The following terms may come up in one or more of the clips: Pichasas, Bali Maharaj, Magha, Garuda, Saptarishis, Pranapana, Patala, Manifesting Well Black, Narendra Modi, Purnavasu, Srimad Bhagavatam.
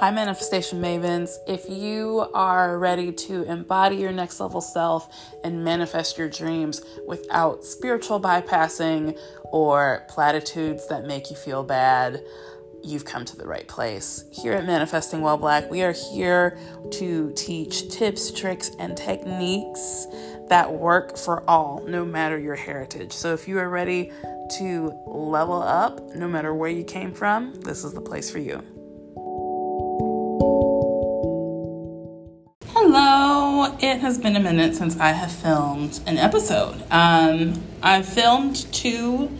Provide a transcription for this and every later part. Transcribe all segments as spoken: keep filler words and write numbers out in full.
Hi, Manifestation Mavens. If you are ready to embody your next level self and manifest your dreams without spiritual bypassing or platitudes that make you feel bad, you've come to the right place. Here at Manifesting Well Black, we are here to teach tips, tricks, and techniques that work for all, no matter your heritage. So if you are ready to level up, no matter where you came from, this is the place for you. Hello, it has been a minute since I have filmed an episode. Um, I filmed two,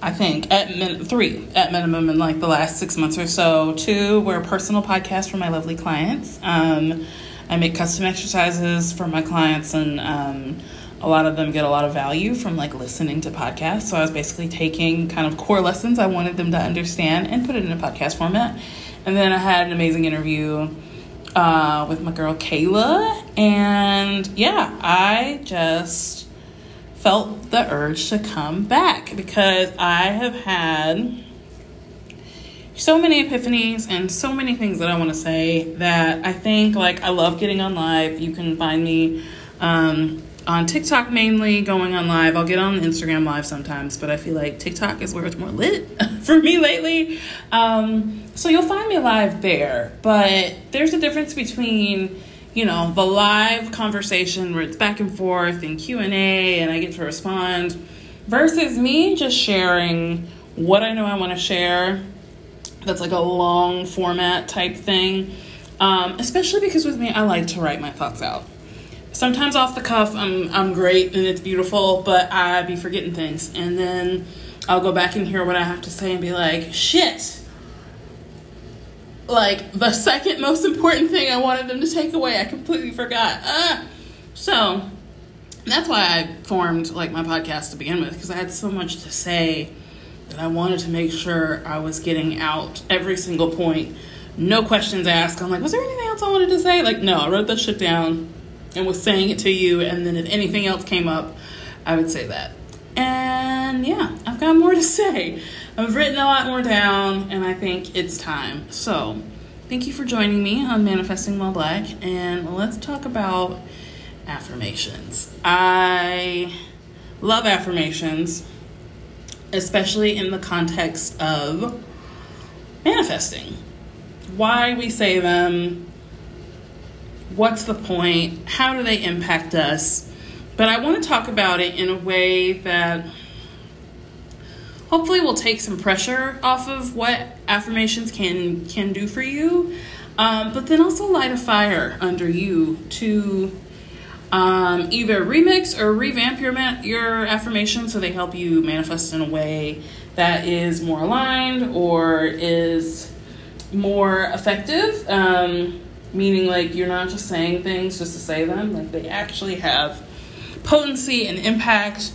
I think, at min- three at minimum in like the last six months or so. Two were personal podcasts for my lovely clients. Um, I make custom exercises for my clients, and um, a lot of them get a lot of value from like listening to podcasts. So I was basically taking kind of core lessons I wanted them to understand and put it in a podcast format. And then I had an amazing interview Uh, with my girl Kayla, and yeah, I just felt the urge to come back because I have had so many epiphanies and so many things that I want to say that I think, like, I love getting on live. You can find me um, on TikTok mainly going on live. I'll get on Instagram live sometimes, but I feel like TikTok is where it's more lit for me lately. Um, so you'll find me live there, but there's a difference between, you know, the live conversation where it's back and forth and Q and A and I get to respond versus me just sharing what I know I want to share. That's like a long format type thing. Um, especially because with me, I like to write my thoughts out. Sometimes off the cuff, I'm, I'm great and it's beautiful, but I be forgetting things. And then I'll go back and hear what I have to say and be like, shit. Like, the second most important thing I wanted them to take away, I completely forgot. Ah! So that's why I formed like my podcast to begin with, because I had so much to say that I wanted to make sure I was getting out every single point. No questions asked. I'm like, was there anything else I wanted to say? Like, no, I wrote that shit down and was saying it to you. And then if anything else came up, I would say that. And yeah, I've got more to say. I've written a lot more down, and I think it's time. So thank you for joining me on Manifesting Well Black, and let's talk about affirmations. I love affirmations, especially in the context of manifesting. Why we say them, what's the point, how do they impact us? But I want to talk about it in a way that hopefully will take some pressure off of what affirmations can can do for you, um, but then also light a fire under you to um, either remix or revamp your, ma- your affirmations so they help you manifest in a way that is more aligned or is more effective. Um, Meaning, like, you're not just saying things just to say them. Like, they actually have potency and impact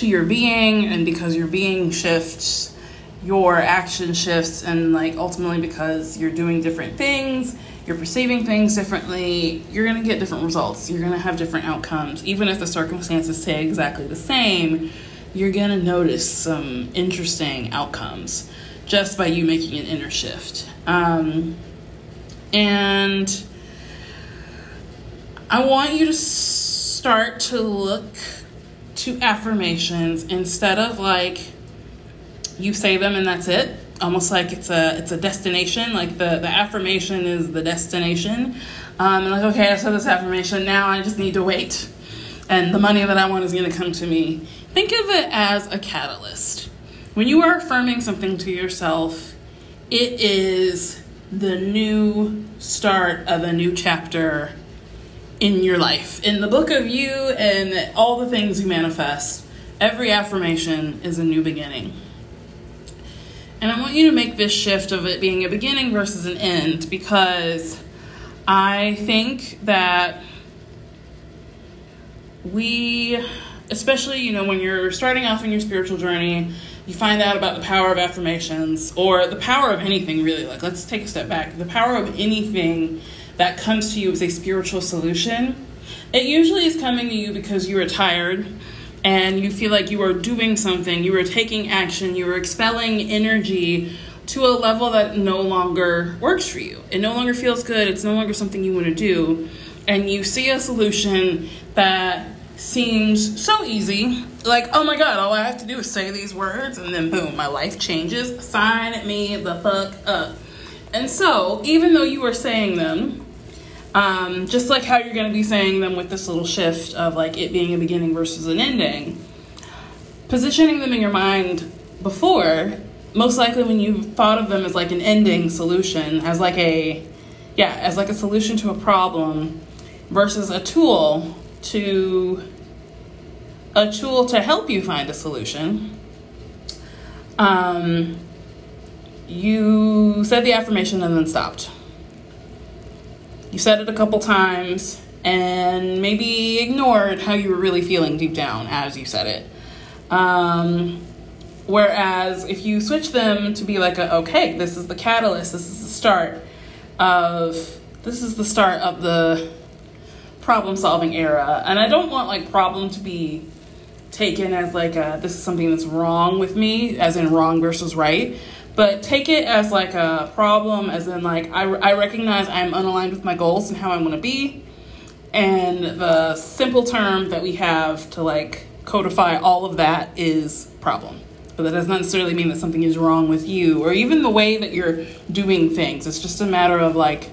to your being. And because your being shifts, your action shifts. And, like, ultimately, because you're doing different things, you're perceiving things differently, you're going to get different results. You're going to have different outcomes. Even if the circumstances stay exactly the same, you're going to notice some interesting outcomes just by you making an inner shift. Um... And I want you to start to look to affirmations instead of like you say them and that's it. Almost like it's a it's a destination. Like the, the affirmation is the destination. Um, and like, okay, I said this affirmation. Now I just need to wait. And the money that I want is going to come to me. Think of it as a catalyst. When you are affirming something to yourself, it is the new start of a new chapter in your life. In the book of you and all the things you manifest, every affirmation is a new beginning. And I want you to make this shift of it being a beginning versus an end, because I think that we, especially, you know, when you're starting off in your spiritual journey, you find out about the power of affirmations, or the power of anything, really. Like, let's take a step back. The power of anything that comes to you as a spiritual solution, it usually is coming to you because you are tired and you feel like you are doing something. You are taking action. You are expelling energy to a level that no longer works for you. It no longer feels good. It's no longer something you want to do. And you see a solution that seems so easy. Like, oh my God, all I have to do is say these words and then boom, my life changes. Sign me the fuck up. And so even though you are saying them, Um, just like how you're going to be saying them with this little shift of like it being a beginning versus an ending, positioning them in your mind before, most likely when you thought of them as like an ending solution, as like a, yeah, as like a solution to a problem versus a tool to, a tool to help you find a solution. Um, you said the affirmation and then stopped. You said it a couple times and maybe ignored how you were really feeling deep down as you said it. Um, whereas if you switch them to be like, a, okay, this is the catalyst, this is the start of, this is the start of the problem solving era. And I don't want like problem to be taken as like, a, this is something that's wrong with me, as in wrong versus right. But take it as like a problem, as in like, I, I recognize I'm unaligned with my goals and how I want to be. And the simple term that we have to like codify all of that is problem. But that doesn't necessarily mean that something is wrong with you or even the way that you're doing things. It's just a matter of like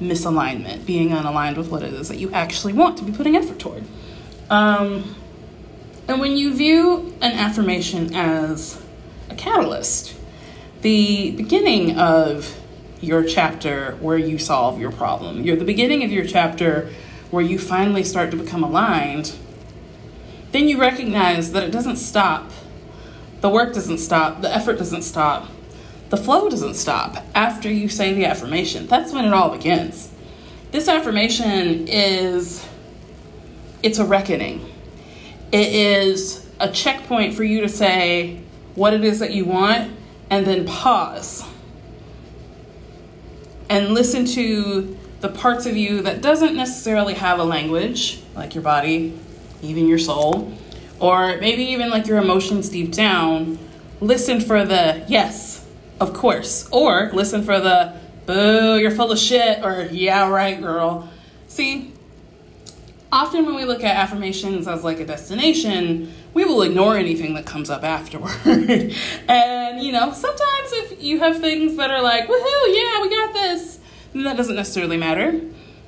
misalignment, being unaligned with what it is that you actually want to be putting effort toward. Um, and when you view an affirmation as a catalyst, the beginning of your chapter where you solve your problem, you're the beginning of your chapter where you finally start to become aligned, then you recognize that it doesn't stop. The work doesn't stop. The effort doesn't stop. The flow doesn't stop after you say the affirmation. That's when it all begins. This affirmation is, it's a reckoning. It is a checkpoint for you to say what it is that you want, and then pause and listen to the parts of you that doesn't necessarily have a language, like your body, even your soul, or maybe even like your emotions deep down. Listen for the yes, of course, or listen for the boo, you're full of shit, or yeah, right, girl. See, often when we look at affirmations as like a destination, we will ignore anything that comes up afterward. And, you know, sometimes if you have things that are like, woohoo, yeah, we got this, then that doesn't necessarily matter.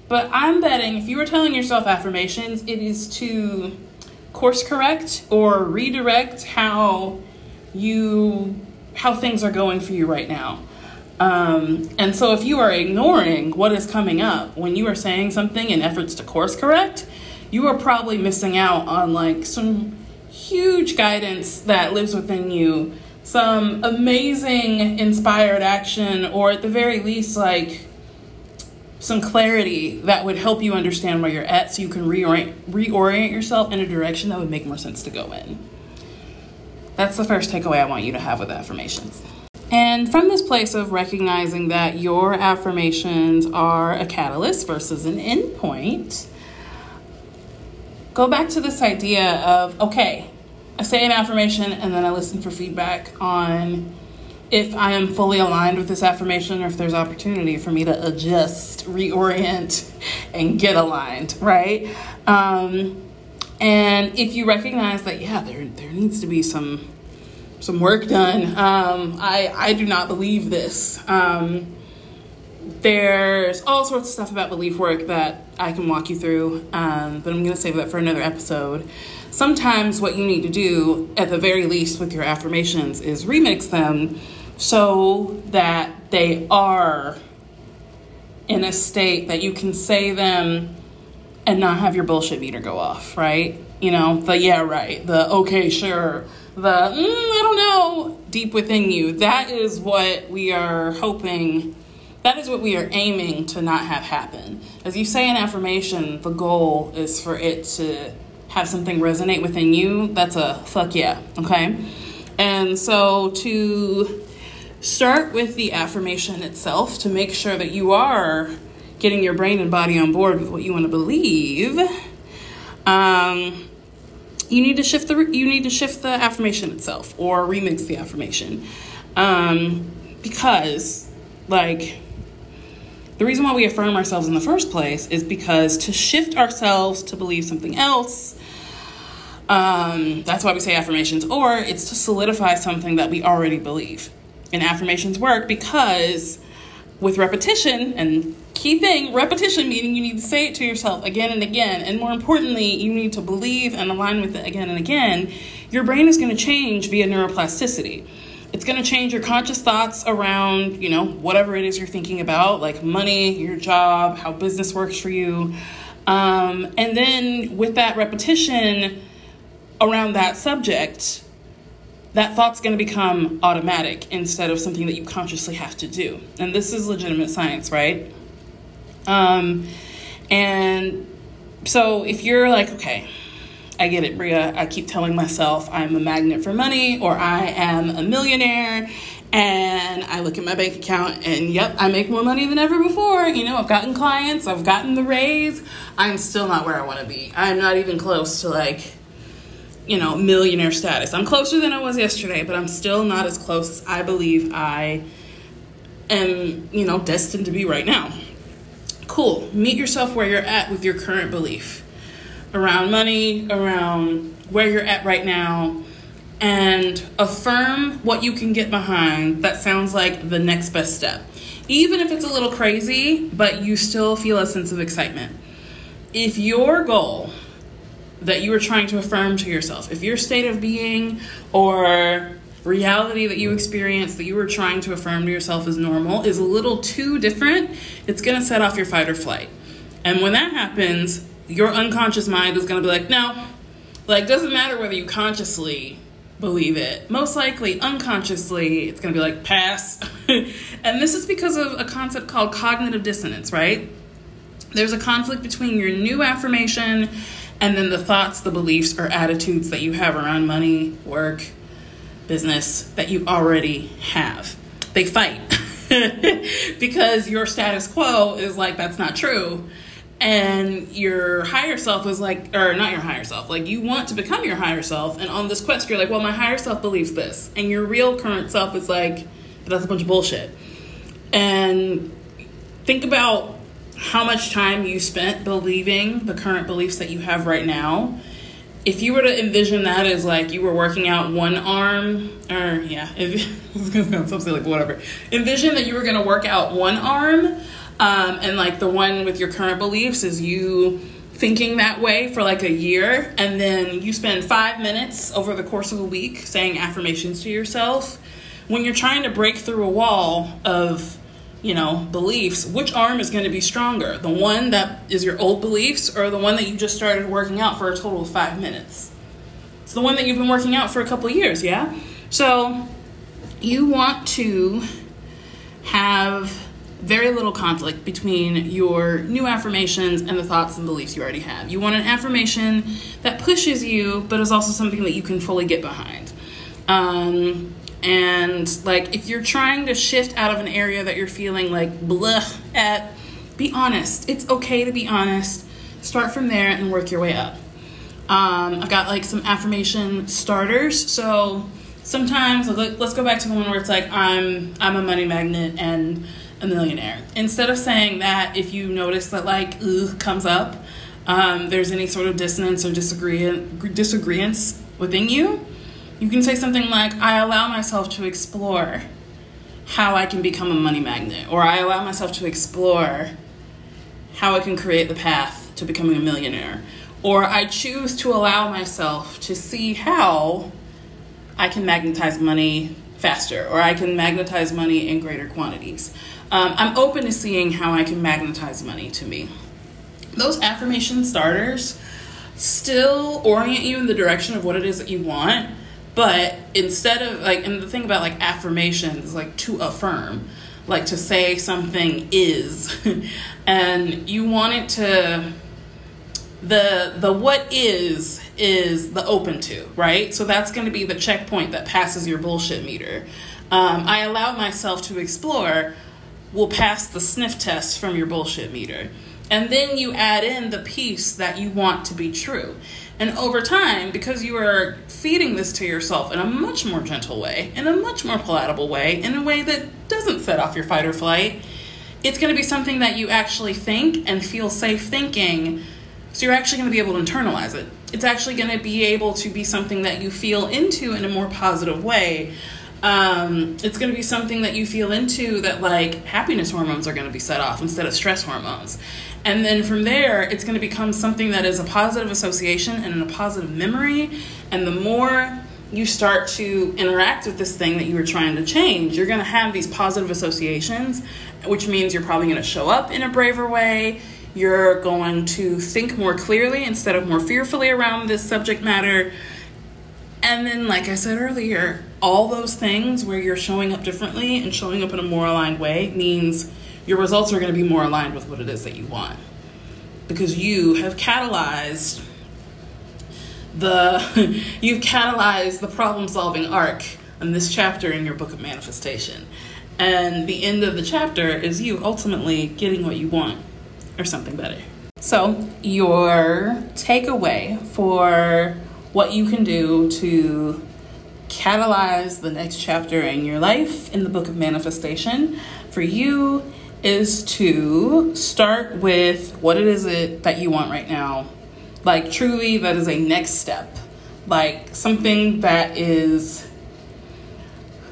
But I'm betting if you were telling yourself affirmations, it is to course correct or redirect how you, how things are going for you right now. Um, and so if you are ignoring what is coming up when you are saying something in efforts to course correct, you are probably missing out on like some huge guidance that lives within you, some amazing inspired action, or at the very least, like some clarity that would help you understand where you're at so you can reorient, reorient yourself in a direction that would make more sense to go in. That's the first takeaway I want you to have with affirmations. And from this place of recognizing that your affirmations are a catalyst versus an endpoint, go back to this idea of, okay, I say an affirmation and then I listen for feedback on if I am fully aligned with this affirmation or if there's opportunity for me to adjust, reorient, and get aligned, right? Um, and if you recognize that, yeah, there, there needs to be some, some work done. Um, I, I do not believe this. Um, There's all sorts of stuff about belief work that I can walk you through, um, but I'm going to save that for another episode. Sometimes what you need to do, at the very least with your affirmations, is remix them so that they are in a state that you can say them and not have your bullshit meter go off, right? You know, the yeah, right, the okay, sure, the mm, I don't know, deep within you. That is what we are hoping. That is what we are aiming to not have happen. As you say an affirmation, the goal is for it to have something resonate within you. That's a fuck yeah, okay? And so to start with the affirmation itself, to make sure that you are getting your brain and body on board with what you want to believe, um, you need to shift the you need to shift the affirmation itself or remix the affirmation. Um, Because, like, the reason why we affirm ourselves in the first place is because to shift ourselves to believe something else, um, that's why we say affirmations, or it's to solidify something that we already believe. And affirmations work because with repetition, and key thing, repetition meaning you need to say it to yourself again and again, and more importantly, you need to believe and align with it again and again, your brain is going to change via neuroplasticity. It's going to change your conscious thoughts around, you know, whatever it is you're thinking about, like money, your job, how business works for you. Um, and then with that repetition around that subject, that thought's going to become automatic instead of something that you consciously have to do. And this is legitimate science, right? Um, and so if you're like, okay, I get it, Bria. I keep telling myself I'm a magnet for money, or I am a millionaire, and I look at my bank account and yep, I make more money than ever before. You know, I've gotten clients, I've gotten the raise. I'm still not where I want to be. I'm not even close to, like, you know, millionaire status. I'm closer than I was yesterday, but I'm still not as close as I believe I am, you know, destined to be right now. Cool. Meet yourself where you're at with your current belief around money, around where you're at right now, and affirm what you can get behind that sounds like the next best step. Even if it's a little crazy, but you still feel a sense of excitement. If your goal that you are trying to affirm to yourself, if your state of being or reality that you experience that you were trying to affirm to yourself as normal is a little too different, it's gonna set off your fight or flight. And when that happens, your unconscious mind is going to be like, no, like, doesn't matter whether you consciously believe it. Most likely, unconsciously, it's going to be like, pass. And this is because of a concept called cognitive dissonance, right? There's a conflict between your new affirmation and then the thoughts, the beliefs, or attitudes that you have around money, work, business that you already have. They fight because your status quo is like, that's not true. And your higher self was like, or not your higher self, like, you want to become your higher self. And on this quest, you're like, well, my higher self believes this. And your real current self is like, that's a bunch of bullshit. And think about how much time you spent believing the current beliefs that you have right now. If you were to envision that as like you were working out one arm, or yeah, if, something like whatever. Envision that you were going to work out one arm. Um, and like the one with your current beliefs is you thinking that way for like a year, and then you spend five minutes over the course of a week saying affirmations to yourself. When you're trying to break through a wall of, you know, beliefs, which arm is going to be stronger? The one that is your old beliefs, or the one that you just started working out for a total of five minutes? It's the one that you've been working out for a couple of years, yeah? So you want to have very little conflict between your new affirmations and the thoughts and beliefs you already have. You want an affirmation that pushes you, but is also something that you can fully get behind. Um, and like, if you're trying to shift out of an area that you're feeling like blah at, be honest. It's okay to be honest. Start from there and work your way up. Um, I've got like some affirmation starters. So sometimes, let's go back to the one where it's like, I'm, I'm a money magnet and a millionaire. Instead of saying that, if you notice that like ugh comes up, um, there's any sort of dissonance or disagreement within you, you can say something like, I allow myself to explore how I can become a money magnet, or I allow myself to explore how I can create the path to becoming a millionaire, or I choose to allow myself to see how I can magnetize money faster, or I can magnetize money in greater quantities. Um, I'm open to seeing how I can magnetize money to me. Those affirmation starters still orient you in the direction of what it is that you want, but instead of like, and the thing about like affirmations, like to affirm, like to say something is, and you want it to, the the what is is the open to, right? So that's going to be the checkpoint that passes your bullshit meter. Um, I allow myself to explore will pass the sniff test from your bullshit meter. And then you add in the piece that you want to be true. And over time, because you are feeding this to yourself in a much more gentle way, in a much more palatable way, in a way that doesn't set off your fight or flight, it's going to be something that you actually think and feel safe thinking. So you're actually going to be able to internalize it. It's actually going to be able to be something that you feel into in a more positive way. Um, it's going to be something that you feel into that, like, happiness hormones are going to be set off instead of stress hormones. And then from there, it's going to become something that is a positive association and a positive memory. And the more you start to interact with this thing that you were trying to change, you're going to have these positive associations, which means you're probably going to show up in a braver way. You're going to think more clearly instead of more fearfully around this subject matter. And then, like I said earlier, all those things where you're showing up differently and showing up in a more aligned way means your results are going to be more aligned with what it is that you want, because you have catalyzed the you've catalyzed the problem-solving arc in this chapter in your book of manifestation. And the end of the chapter is you ultimately getting what you want or something better. So your takeaway for what you can do to catalyze the next chapter in your life in the book of manifestation for you is to start with what it is it that you want right now. Like, truly, that is a next step. Like, something that is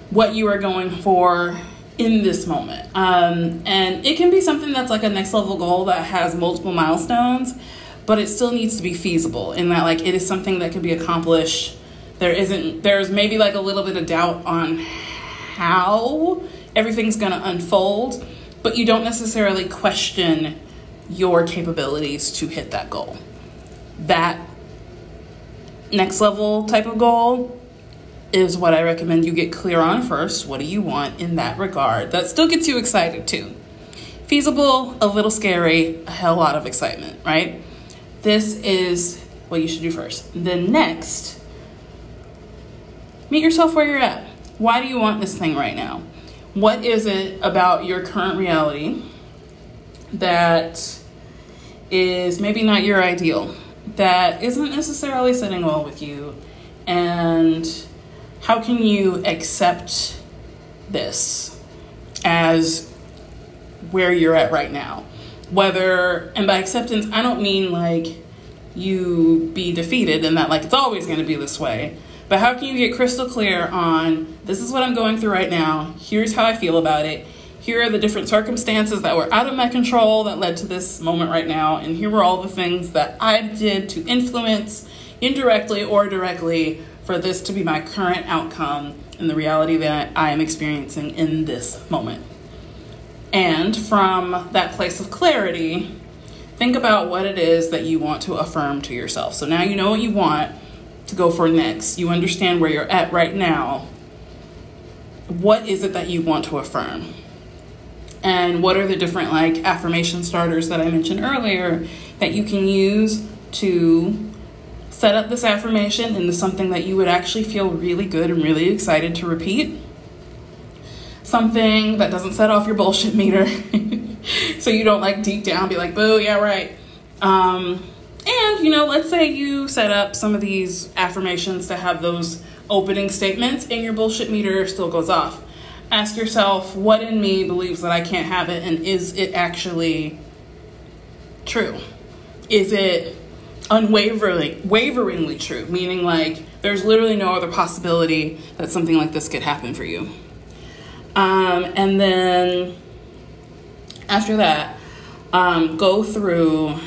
what you are going for in this moment. Um, and it can be something that's like a next level goal that has multiple milestones, but it still needs to be feasible in that, like, it is something that can be accomplished. There isn't, there's maybe like a little bit of doubt on how everything's going to unfold, but you don't necessarily question your capabilities to hit that goal. That next level type of goal is what I recommend you get clear on first. What do you want in that regard? That still gets you excited too. Feasible, a little scary, a hell lot of excitement, right? This is what you should do first. Then next, meet yourself where you're at. Why do you want this thing right now? What is it about your current reality that is maybe not your ideal, that isn't necessarily sitting well with you? And how can you accept this as where you're at right now? Whether, and by acceptance, I don't mean like you be defeated and that, like, it's always going to be this way, but how can you get crystal clear on, this is what I'm going through right now. Here's how I feel about it. Here are the different circumstances that were out of my control that led to this moment right now. And here were all the things that I did to influence indirectly or directly for this to be my current outcome and the reality that I am experiencing in this moment. And from that place of clarity, think about what it is that you want to affirm to yourself. So now you know what you want to go for next. You understand where you're at right now. What is it that you want to affirm? And what are the different, like, affirmation starters that I mentioned earlier that you can use to set up this affirmation into something that you would actually feel really good and really excited to repeat? Something that doesn't set off your bullshit meter. So you don't, like, deep down be like, boo, yeah, right. Um, and, you know, let's say you set up some of these affirmations to have those opening statements and your bullshit meter still goes off. Ask yourself, what in me believes that I can't have it, and is it actually true? Is it unwaveringly waveringly true? Meaning, like, there's literally no other possibility that something like this could happen for you. Um, and then after that, um, go through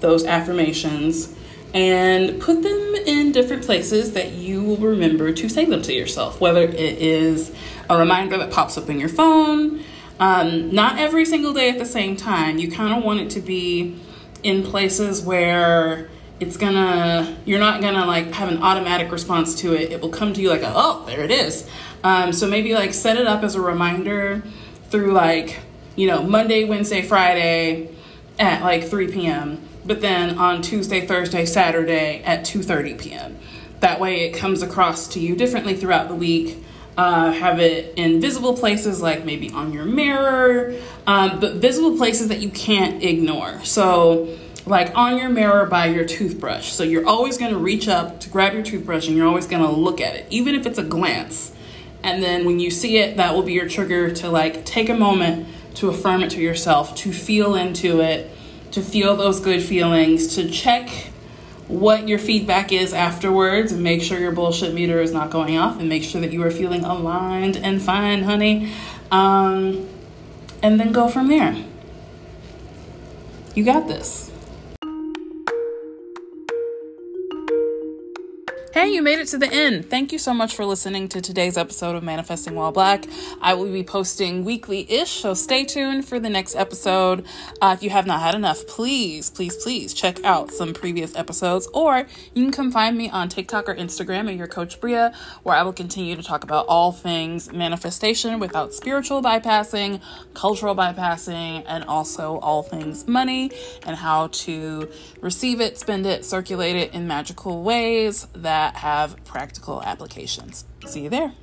those affirmations and put them in different places that you will remember to say them to yourself, whether it is a reminder that pops up in your phone, um, not every single day at the same time. You kind of want it to be in places where it's gonna, you're not gonna, like, have an automatic response to it. It will come to you like, oh, there it is. Um, so maybe, like, set it up as a reminder through, like, you know, Monday, Wednesday, Friday at like three p.m., but then on Tuesday, Thursday, Saturday at two thirty p.m. That way it comes across to you differently throughout the week. Uh, have it in visible places, like maybe on your mirror, um, but visible places that you can't ignore. So like on your mirror by your toothbrush. So you're always going to reach up to grab your toothbrush and you're always going to look at it, even if it's a glance. And then when you see it, that will be your trigger to like take a moment to affirm it to yourself, to feel into it, to feel those good feelings, to check what your feedback is afterwards, and make sure your bullshit meter is not going off, and make sure that you are feeling aligned and fine, honey. Um, and then go from there. You got this. Hey, you made it to the end. Thank you so much for listening to today's episode of Manifesting Well Black. I will be posting weekly-ish, so stay tuned for the next episode. Uh, if you have not had enough, please, please, please check out some previous episodes, or you can come find me on TikTok or Instagram at Your Coach Bria, where I will continue to talk about all things manifestation without spiritual bypassing, cultural bypassing, and also all things money and how to receive it, spend it, circulate it in magical ways that have practical applications. See you there.